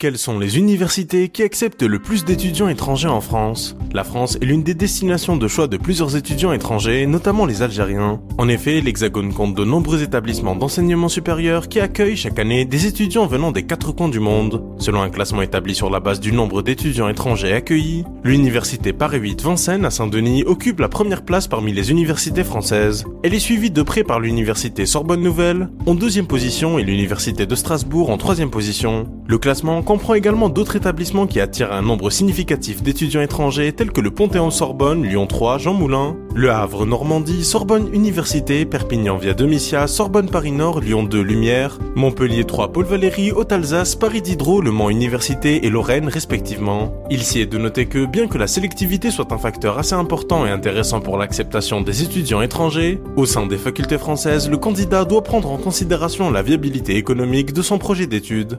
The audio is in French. Quelles sont les universités qui acceptent le plus d'étudiants étrangers en France? La France est l'une des destinations de choix de plusieurs étudiants étrangers, notamment les Algériens. En effet, l'Hexagone compte de nombreux établissements d'enseignement supérieur qui accueillent chaque année des étudiants venant des quatre coins du monde. Selon un classement établi sur la base du nombre d'étudiants étrangers accueillis, l'université Paris 8 Vincennes à Saint-Denis occupe la première place parmi les universités françaises. Elle est suivie de près par l'université Sorbonne Nouvelle en deuxième position et l'université de Strasbourg en troisième position. Le classement comprend également d'autres établissements qui attirent un nombre significatif d'étudiants étrangers tels que le Panthéon-Sorbonne, Lyon 3, Jean-Moulin, Le Havre-Normandie, Sorbonne-Université, Perpignan-Via-Domitia, Sorbonne-Paris-Nord, Lyon 2, Lumière, Montpellier 3, Paul-Valéry, Haute-Alsace, Paris-Diderot, Le Mans-Université et Lorraine respectivement. Il s'y est de noter que, bien que la sélectivité soit un facteur assez important et intéressant pour l'acceptation des étudiants étrangers, au sein des facultés françaises, le candidat doit prendre en considération la viabilité économique de son projet d'études.